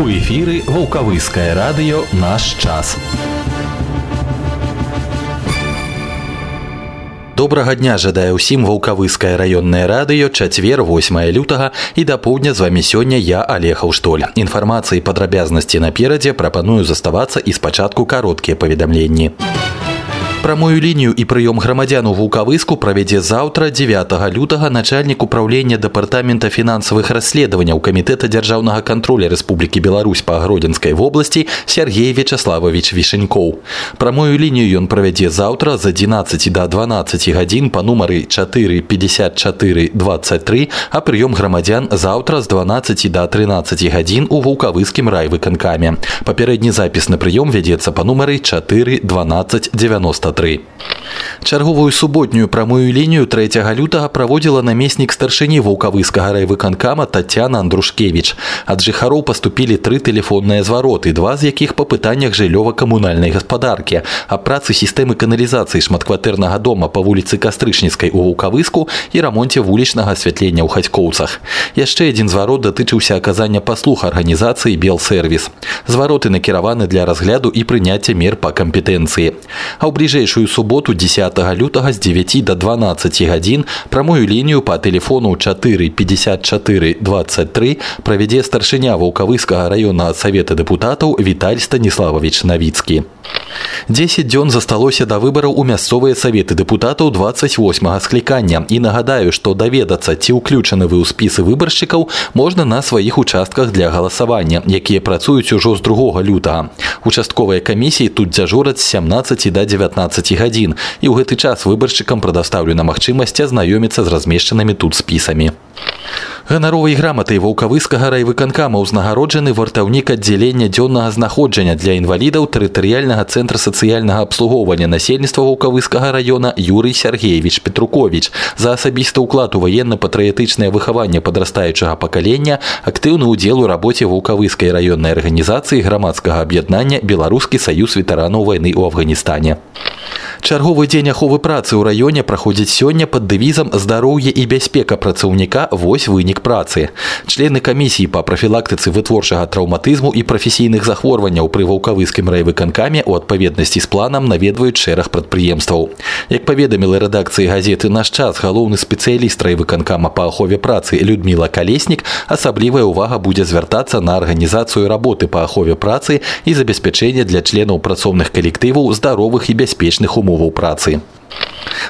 У эфіры Волковысское радио «Наш час». Добрага дня жадае ўсім Волковысское районное радио, чацвер 8 лютага и до поўдня з вами сёння я, Олег Уштоль. Інфармацыі падрабязнасці наперадзе прапаную заставацца і спачатку кароткія паведамленні. Прамую линию и прием громадян у Волковыску проведет завтра, 9 лютого, начальник управления Департамента финансовых расследований Комитета Державного контроля Республики Беларусь по Гродненской области Сергей Вячеславович Вишеньков. Прамую линию он проведет завтра с 11 до 12 годин по номеру 45423, а прием громадян завтра с 12 до 13 годин у Волковыскім райвыканкаме. Попередний запись на прием ведется по номеру 41293. Чарговую суботнюю прамую линию 3 лютага проводила наместник старшыні Волковыскага райвыканкама Татьяна Андрушкевич. От жыхароў поступили 3 телефонные звороты, 2 из якіх по пытаннях жылёва-коммунальной господарки, о працы системы канализации шматкватэрнага дома по улице Кастрычніцкай у Волковыску и ремонте уличного осветления у Хатькоўцах. Еще один зворот датычыўся оказания послуг организации «Белсервис». Звороты накіраваны для разгляду и принятия мер по компетенции. А у ближе субботу 10 лютага с 9 до 12 годин прямую линию по телефону 45423 проведет старшиня Волковысского районного совета депутатов Виталь Станиславович Новицкий. 10 дзён засталося до выборов у мясцовыя советы депутатов 28-го скликания. И нагадаю, что доведаться, ці уключаны вы у списы выборщиков, можно на своих участках для голосования, якія працуюць уже с 2 лютага. Участковые комиссии тут дежурят с 17 до 19 годин, и у гэты час выборщикам предоставлена магчымасць азнаёміцца с размещенными тут списами. Ганаровай грамотай Волковыскага райвыканкама ўзнагароджаны вартаўнік аддзялення дзённага знаходжання для інвалідаў тэрытарыяльнага цэнтра сацыяльнага абслугоўвання насельніцтва Волковыскага района Юрый Сергеевич Петрукович за асабісты ўклад у ваенна-патрыятычнае выхаванне падрастаючага пакалення, актыўны ўдзел у рабоце Волковыскай раённай арганізацыі грамадскага аб'яднання Белорусский союз ветеранов войны в Афганистане. Чарговы дзень аховы працы ў раёне праходзіць сёння пад дэвізам «Здароўе і бяспека працаўніка – вось вынік працы». Члены камісіі па прафілактыцы вытворчага траўматызму і прафесійных захворванняў пры Волковыскім райвыканкаме у адпаведнасці з планам наведваюць шэраг прадпрыемстваў. Як паведаміла рэдакцыі газеты «Наш час» галоўны спецыяліст райвыканкама па ахове працы Людміла Колесник, асаблівая ўвага будзе звяртацца на арганізацыю работы па ахове працы і забеспячэнне для членаў працоўных калектываў здаровых і бяспечных умоў працы.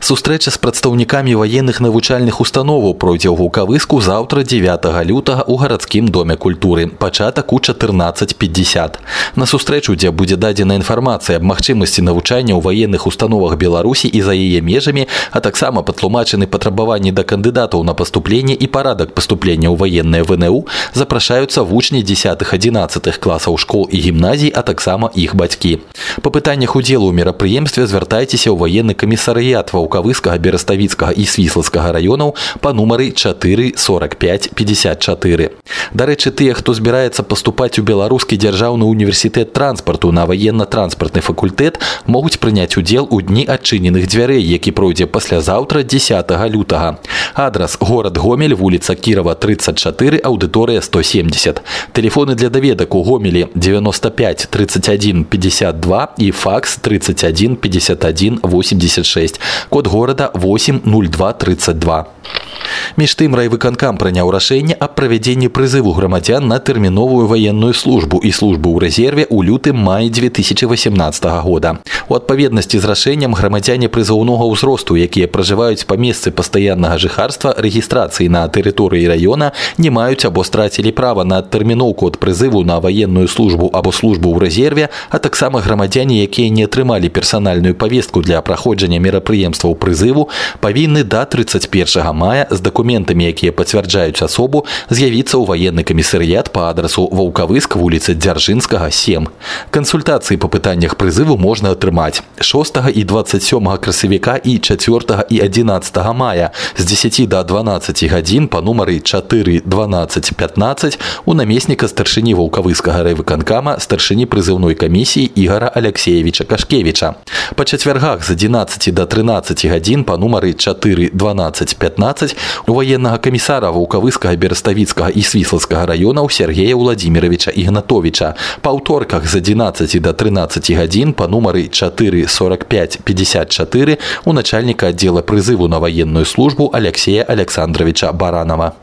Сустрэча с прадстаўнікамі военных навучальных установаў пройдзе ў Волковыску завтра 9 лютага у гарадскім доме культуры. Пачатак у 14:50. На сустрэчу, дзе будзе дадзена інфармацыя аб магчымасці навучання ў военных установах Беларусі і за яе межамі, а таксама патлумачаны патрабаванні да кандыдатаў на паступленне і парадак паступлення ў военнае ВНУ, запрашаюцца вучні 10-11 класаў школ і гімназій, а таксама іх бацькі. Па пытаннях удзелу ў мерапрыемстве звяртайцеся ў военны камісар Сарыят Волковыскага, Бераставіцкага і Свіслацкага раёнаў па нумары 44554. Дарэчы, тыя, хто збіраецца паступаць у Беларускі Державны універсітет Транспарту на ваенна-транспартны факультэт, могуць прыняць удзел у дні адчыненых дзвярэй, які пройдзе паслязаўтра 10 лютага. Адрас: горад Гомель, вуліца Кірава 34, аўдыторыя 170. Тэлефоны для даведак у Гомелі 95 31 52 і факс 31 51 86. Код города 80232. Між тым райвыканкам прыняў рашэнне аб правядзенні прызыву грамадзян на тэрміновую военную службу і службу ў рэзерве ў лютым-маі 2018 года. У адпаведнасці з рашэннем грамадзяне прызыўнога ўзросту, якія пражываюць па месцы пастаяннага жыхарства, рэгістрацыі на тэрыторыі раёна, не маюць або страцілі права на адтэрміноўку ад прызыву на военную службу або службу ў рэзерве, а таксама грамадзяне, якія не атрымалі персанальную повестку для праходжання мерапрыемстваў прызыву, павінны да 31 мая с документами, якія пацвярджаюць асобу, з'явіцца ў военный комиссариат по адресу Волковыск, улица Дзяржинскага, 7. Консультации по пытаннях призыву можно атрымаць 6 и 27 красавіка и 4 и 11 мая с 10 до 12 годин по номеру 41215 у наместника старшыні Волковыскага райвыканкама, старшыні призывной комиссии Игора Алексеевича Кашкевича. По четвергах с 11 до 13 годин по номеру 41215 у военного комиссара Волковысского, Берестовицкого и Свисловского районов Сергея Владимировича Игнатовича по вторках с 11 до 13 годин по номеру 44554 у начальника отдела призыву на военную службу Алексея Александровича Баранова.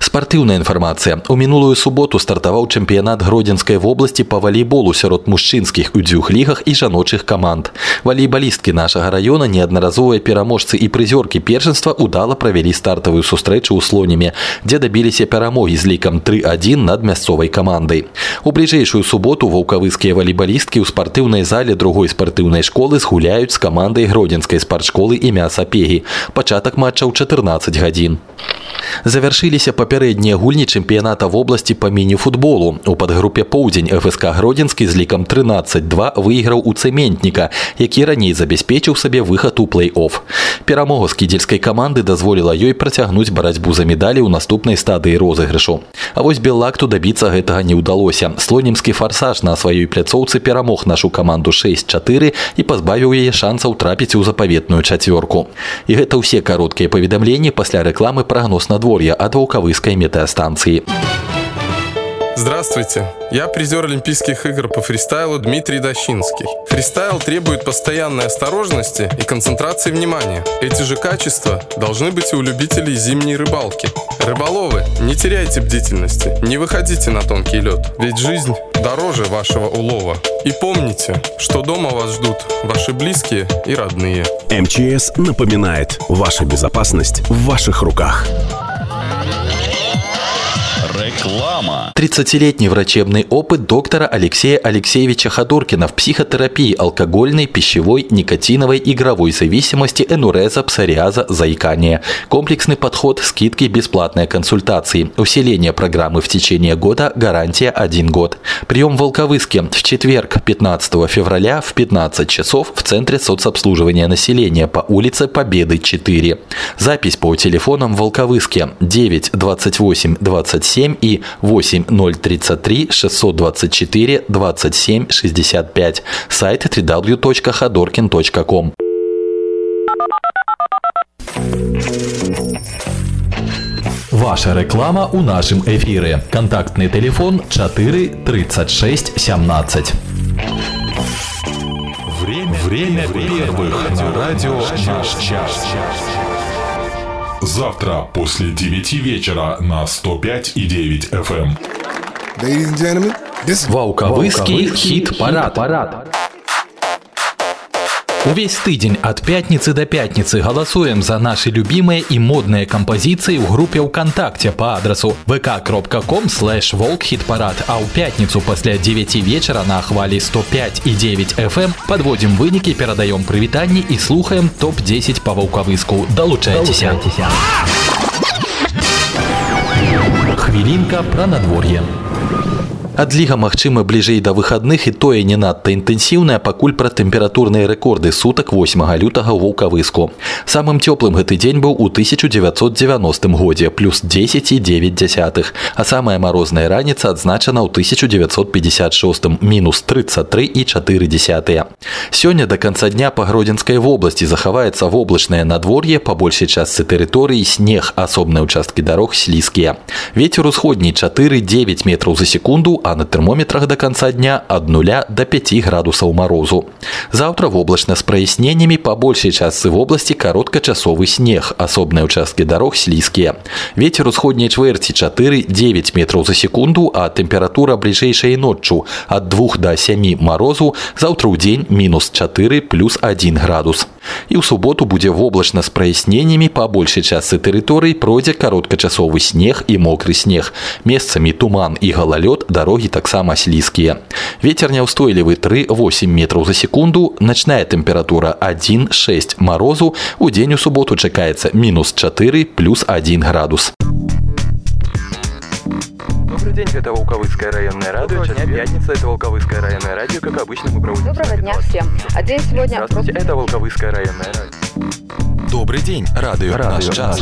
Спортивная информация. У минулую субботу стартовал чемпионат Гродзенской области по волейболу сярод мужчинских у дзвюх лігах и жаночих команд. Волейболистки нашего района, неодноразовые переможцы и призерки першинства, удало провели стартовую сустречу у Слониме, где добились перемоги с ликом 3-1 над мясцовой командой. У ближайшую субботу волковыские волейболистки у спортивной зале другой спортивной школы сгуляют с командой Гродзенской спортшколы имя Сапеги. Початок матча у 14 годин. Завершились попередние гульни чемпионата в области по мини-футболу. У подгруппе «Поудень» ФСК Гродзенский с ликом 13-2 выиграл у «Цементника», який ранее забеспечил себе выход у плей-офф. Перемога скидельской команды дозволила ей протягнуть борьбу за медали у наступной стадии розыгрышу. А вось «Беллакту» добиться этого не удалось. Слонимский «Форсаж» на своей пляцовце перемог нашу команду 6-4 и позбавил ее шансов трапить у заповедную четверку. И это все короткие поведомления после рекламы «Прогноз надворья» от Волковысской метеостанции. Здравствуйте, я призер Олимпийских игр по фристайлу Дмитрий Дощинский. Фристайл требует постоянной осторожности и концентрации внимания. Эти же качества должны быть и у любителей зимней рыбалки. Рыболовы, не теряйте бдительности, не выходите на тонкий лед, ведь жизнь дороже вашего улова. И помните, что дома вас ждут ваши близкие и родные. МЧС напоминает, ваша безопасность в ваших руках. Реклама. 30-летний врачебный опыт доктора Алексея Алексеевича Ходоркина в психотерапии алкогольной, пищевой, никотиновой, игровой зависимости, энуреза, псориаза, заикания. Комплексный подход, скидки, бесплатные консультации. Усиление программы в течение года, гарантия 1 год. Прием в Волковыске в четверг, 15 февраля в 15 часов в Центре соцобслуживания населения по улице Победы, 4. Запись по телефонам в Волковыске 9 28 27 и 8 033 624 27 65. Сайт www.hodorkin.com. Ваша реклама у нашем эфире. Контактный телефон 4 36 17. Время первых на радио «Наш час». Завтра после 9 вечера на 105,9 FM. Волковысский хит-парад. Увесь тыдзень от пятницы до пятницы голосуем за наши любимые и модные композиции в группе ВКонтакте по адресу vk.com/volkhitparad, а в пятницу после 9 вечера на Ахвале 105,9 FM подводим выники, передаем привитание и слухаем топ-10 по Волковыску. Долучайтесь. Хвилинка про надворье. Адліга магчыма бліжэй да выхадных, і тое не надта інтэнсіўная, пакуль пра тэмпературныя рэкорды сутак 8 лютага ў Волковыску. Самым цёплым гэты дзень быў у 1990 годзе, плюс 10,9, а самая марозная раніца адзначана ў 1956, мінус 33,4. Сёння да канца дня па Гродзенскай вобласці захаваецца воблачнае надвор'е, па большай частцы тэрыторыі снег, асобныя участкі дарог слізкія. Вецер усходні 4-9 метраў за секунду, а на термометрах до конца дня от 0 до 5 градусов морозу. Завтра воблачно с прояснениями, по большей части в области короткочасовый снег, особные участки дорог слизкие. Ветер усходней чверти 4-9 метров за секунду, а температура ближайшей ночью от 2 до 7 морозу, завтра в день минус 4 плюс 1 градус. И в субботу будет воблачно с прояснениями, по большей части территории пройдет короткочасовый снег и мокрый снег. Местами туман и гололед, дороги таксама слизкие. Ветер неустойлівы 3-8 метров за секунду, ночная температура 1-6 морозу, у день у субботу чекается минус 4 плюс 1 градус. Добрый день, это Волковысское районное радио. Сейчас пятница, это Волковысское районное радио. Как обычно, мы проводим... Доброго дня всем. А день сегодня... Здравствуйте, это Волковысское районное радио. Добрый день, радио «Наш час».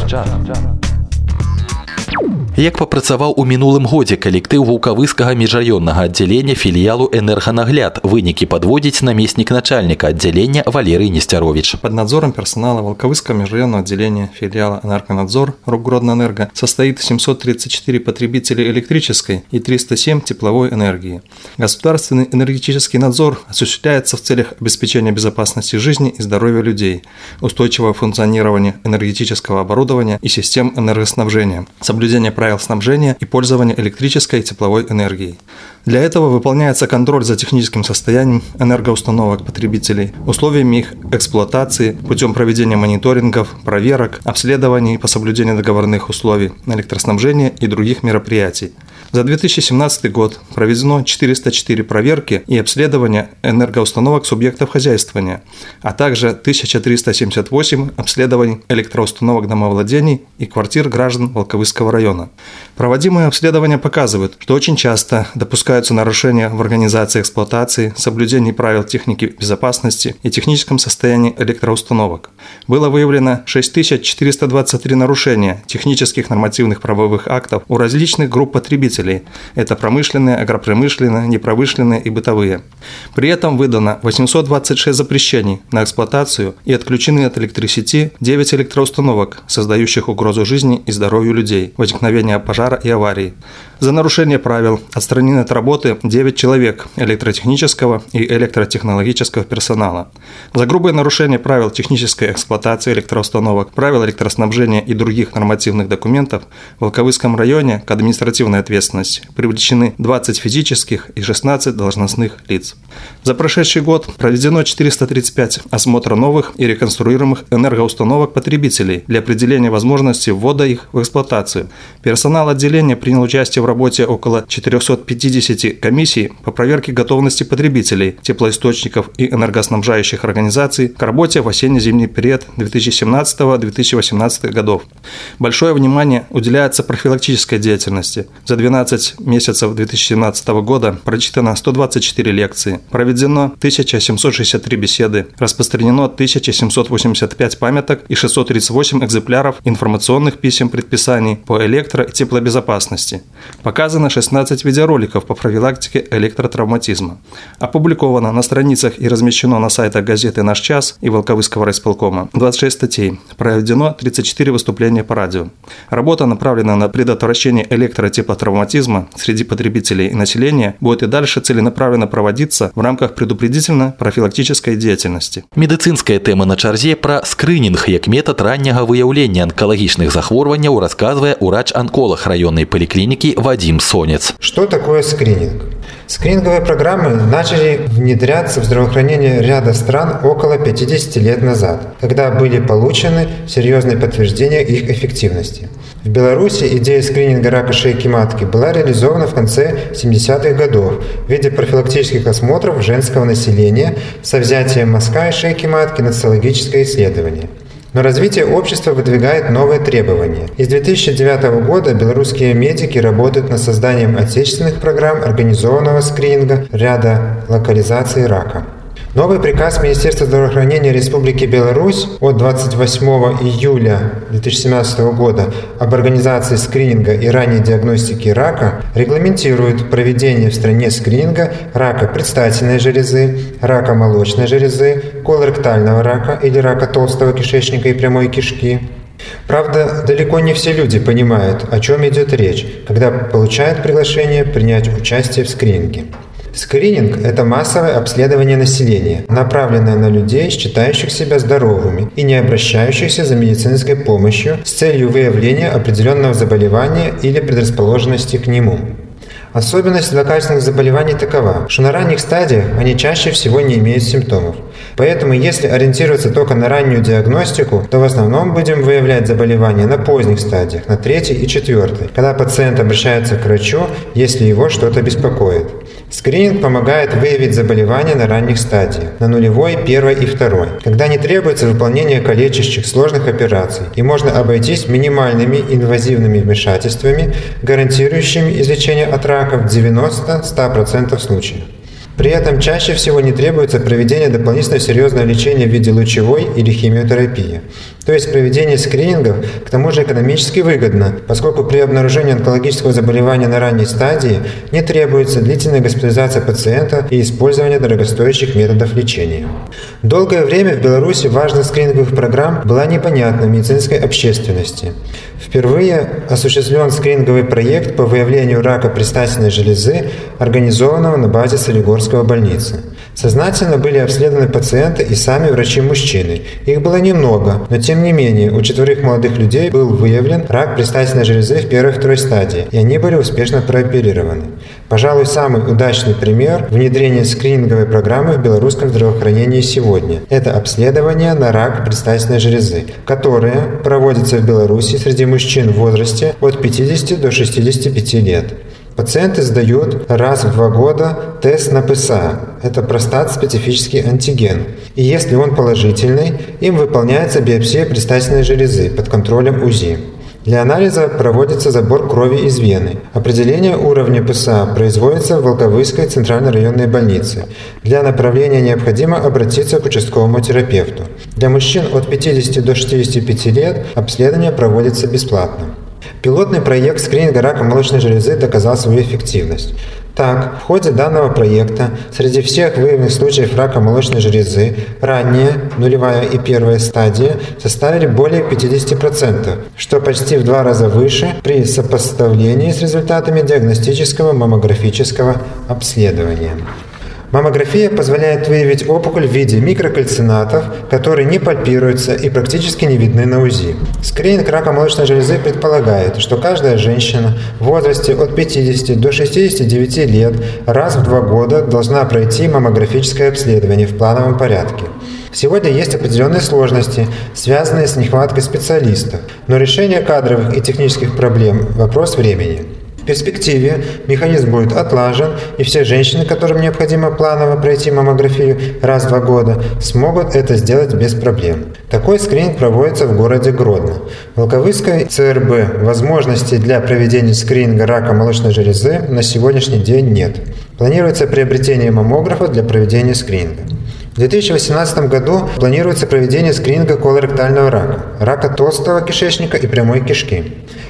Як папрацаваў у мінулым годзе калектыў Волковысскага міжраённага аддзялення філіялу «Энергонагляд», вынікі падводзіць намеснік начальника отделения Валерий Нестерович. Под надзором персонала Волковысского межрайонного отделения филиала «Энергонадзор» Гродноэнерго состоит 734 потребителей электрической и 307 тепловой энергии. Государственный энергетический надзор осуществляется в целях обеспечения безопасности жизни и здоровья людей, устойчивого функционирования энергетического оборудования и систем энергоснабжения, соблюдение правил снабжения и пользования электрической и тепловой энергией. Для этого выполняется контроль за техническим состоянием энергоустановок потребителей, условиями их эксплуатации, путем проведения мониторингов, проверок, обследований по соблюдению договорных условий электроснабжения и других мероприятий. За 2017 год проведено 404 проверки и обследования энергоустановок субъектов хозяйствования, а также 1378 обследований электроустановок домовладений и квартир граждан Волковысского района. Проводимые обследования показывают, что очень часто допускаются нарушения в организации эксплуатации, соблюдении правил техники безопасности и техническом состоянии электроустановок. Было выявлено 6423 нарушения технических нормативных правовых актов у различных групп потребителей. Это промышленные, агропромышленные, непромышленные и бытовые. При этом выдано 826 запрещений на эксплуатацию и отключены от электросети 9 электроустановок, создающих угрозу жизни и здоровью людей, возникновение пожара и аварии. За нарушение правил отстранены от работы 9 человек электротехнического и электротехнологического персонала. За грубое нарушение правил технической эксплуатации электроустановок, правил электроснабжения и других нормативных документов в Волковысском районе к административной ответственности привлечены 20 физических и 16 должностных лиц. За прошедший год проведено 435 осмотров новых и реконструируемых энергоустановок потребителей для определения возможности ввода их в эксплуатацию. Персонал отделения принял участие в работе около 450 комиссий по проверке готовности потребителей, теплоисточников и энергоснабжающих организаций к работе в осенне-зимний период 2017-2018 годов. Большое внимание уделяется профилактической деятельности. За 12 месяцев 2017 года прочитано 124 лекции, проведено 1763 беседы, распространено 1785 памяток и 638 экземпляров информационных писем предписаний по электро- и теплобезопасности. Показано 16 видеороликов по профилактике электротравматизма. Опубликовано на страницах и размещено на сайтах газеты «Наш час» и Волковысского райисполкома 26 статей, проведено 34 выступления по радио. Работа направлена на предотвращение электротеплотравматизма среди потребителей и населения будет и дальше целенаправленно проводиться в рамках предупредительно-профилактической деятельности. Медицинская тема на чарзе про скрининг как метод раннего выявления онкологичных захворываний рассказывая урач-онколог районной поликлиники Вадим Сонец. Что такое скрининг? Скрининговые программы начали внедряться в здравоохранение ряда стран около 50 лет назад, когда были получены серьезные подтверждения их эффективности. В Беларуси идея скрининга рака шейки матки была реализована в конце 70-х годов в виде профилактических осмотров женского населения со взятием мазка из шейки матки на цитологическое исследование. Но развитие общества выдвигает новые требования. С 2009 года белорусские медики работают над созданием отечественных программ организованного скрининга ряда локализаций рака. Новый приказ Министерства здравоохранения Республики Беларусь от 28 июля 2017 года об организации скрининга и ранней диагностики рака регламентирует проведение в стране скрининга рака предстательной железы, рака молочной железы, колоректального рака или рака толстого кишечника и прямой кишки. Правда, далеко не все люди понимают, о чем идет речь, когда получают приглашение принять участие в скрининге. Скрининг – это массовое обследование населения, направленное на людей, считающих себя здоровыми и не обращающихся за медицинской помощью с целью выявления определенного заболевания или предрасположенности к нему. Особенность злокачественных заболеваний такова, что на ранних стадиях они чаще всего не имеют симптомов. Поэтому, если ориентироваться только на раннюю диагностику, то в основном будем выявлять заболевания на поздних стадиях, на 3-й и 4-й, когда пациент обращается к врачу, если его что-то беспокоит. Скрининг помогает выявить заболевания на ранних стадиях, на 0-й, 1-й и 2-й, когда не требуется выполнение калечащих сложных операций и можно обойтись минимальными инвазивными вмешательствами, гарантирующими излечение от рака в 90-100% случаев. При этом чаще всего не требуется проведение дополнительно серьезного лечения в виде лучевой или химиотерапии. То есть проведение скринингов к тому же экономически выгодно, поскольку при обнаружении онкологического заболевания на ранней стадии не требуется длительная госпитализация пациента и использование дорогостоящих методов лечения. Долгое время в Беларуси важность скрининговых программ была непонятна медицинской общественности. Впервые осуществлен скрининговый проект по выявлению рака предстательной железы, организованного на базе Солигорского больницы. Сознательно были обследованы пациенты и сами врачи-мужчины. Их было немного, но тем не менее у 4 молодых людей был выявлен рак предстательной железы в 1-2 стадии, и они были успешно прооперированы. Пожалуй, самый удачный пример внедрения скрининговой программы в белорусском здравоохранении сегодня – это обследование на рак предстательной железы, которое проводится в Беларуси среди мужчин в возрасте от 50 до 65 лет. Пациенты сдают раз в 2 года тест на ПСА – это простат-специфический антиген. И если он положительный, им выполняется биопсия предстательной железы под контролем УЗИ. Для анализа проводится забор крови из вены. Определение уровня ПСА производится в Волковысской центральной районной больнице. Для направления необходимо обратиться к участковому терапевту. Для мужчин от 50 до 65 лет обследование проводится бесплатно. Пилотный проект скрининга рака молочной железы доказал свою эффективность. Так, в ходе данного проекта среди всех выявленных случаев рака молочной железы ранняя, 0-1 стадии составили более 50%, что почти в 2 раза выше при сопоставлении с результатами диагностического маммографического обследования. Маммография позволяет выявить опухоль в виде микрокальцинатов, которые не пальпируются и практически не видны на УЗИ. Скрининг рака молочной железы предполагает, что каждая женщина в возрасте от 50 до 69 лет раз в 2 года должна пройти маммографическое обследование в плановом порядке. Сегодня есть определенные сложности, связанные с нехваткой специалистов, но решение кадровых и технических проблем – вопрос времени. В перспективе механизм будет отлажен, и все женщины, которым необходимо планово пройти маммографию раз в 2 года, смогут это сделать без проблем. Такой скрининг проводится в городе Гродно. В Волковысской ЦРБ возможностей для проведения скрининга рака молочной железы на сегодняшний день нет. Планируется приобретение маммографа для проведения скрининга. В 2018 году планируется проведение скрининга колоректального рака, рака толстого кишечника и прямой кишки.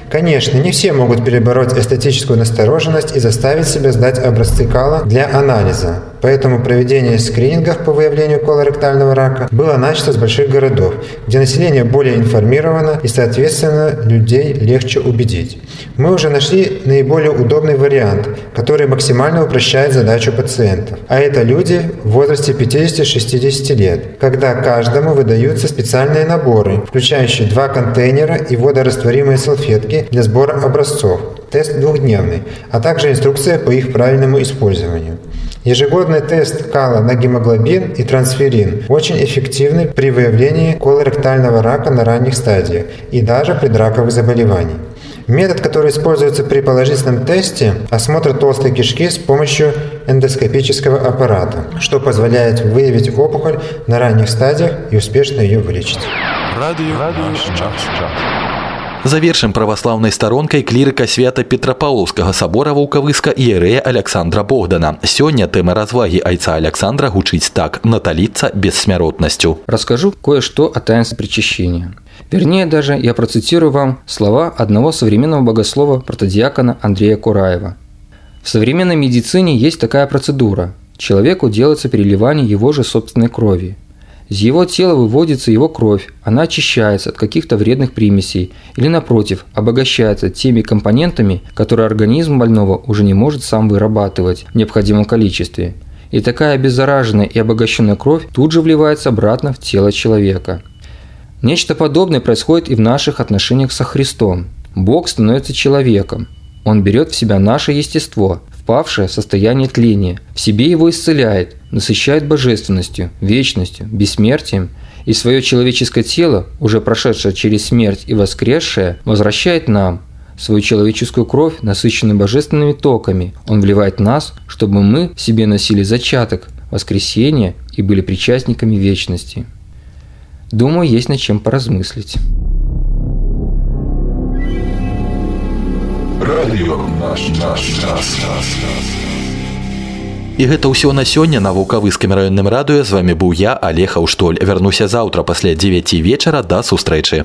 Конечно, не все могут перебороть эстетическую настороженность и заставить себя сдать образцы кала для анализа. Поэтому проведение скринингов по выявлению колоректального рака было начато с больших городов, где население более информировано и, соответственно, людей легче убедить. Мы уже нашли наиболее удобный вариант, который максимально упрощает задачу пациентов. А это люди в возрасте 50-60 лет, когда каждому выдаются специальные наборы, включающие 2 контейнера и водорастворимые салфетки, для сбора образцов, тест двухдневный, а также инструкция по их правильному использованию. Ежегодный тест кала на гемоглобин и трансферин очень эффективный при выявлении колоректального рака на ранних стадиях и даже предраковых заболеваний. Метод, который используется при положительном тесте – осмотр толстой кишки с помощью эндоскопического аппарата, что позволяет выявить опухоль на ранних стадиях и успешно ее вылечить. Завершим правослаўнай старонкай клірыка Свято-Петропавловскага собора Волковыска іерэя Александра Богдана. Сёння тэма развагі айца Александра гучыць так: наталіцца бессмяротнасцю. Расскажу кое-что о таинстве причащения. Вернее, даже я процитирую вам слова одного современного богослова протодиакона Андрея Кураева. В современной медицине есть такая процедура. Человеку делается переливание его же собственной крови. Из его тела выводится его кровь, она очищается от каких-то вредных примесей или, напротив, обогащается теми компонентами, которые организм больного уже не может сам вырабатывать в необходимом количестве. И такая обеззараженная и обогащенная кровь тут же вливается обратно в тело человека. Нечто подобное происходит и в наших отношениях со Христом. Бог становится человеком. Он берет в себя наше естество, впавшее в состояние тления, в себе его исцеляет, насыщает божественностью, вечностью, бессмертием, и свое человеческое тело, уже прошедшее через смерть и воскресшее, возвращает нам. Свою человеческую кровь, насыщенную божественными токами, он вливает в нас, чтобы мы в себе носили зачаток воскресения и были причастниками вечности. Думаю, есть над чем поразмыслить. Радио наш. І гэта ўсё на сёння на Волковысскім раённым радыё. З вами быў я, Олег Уштоль. Вернуся заўтра пасля 9 вечара. Да сустрэчы.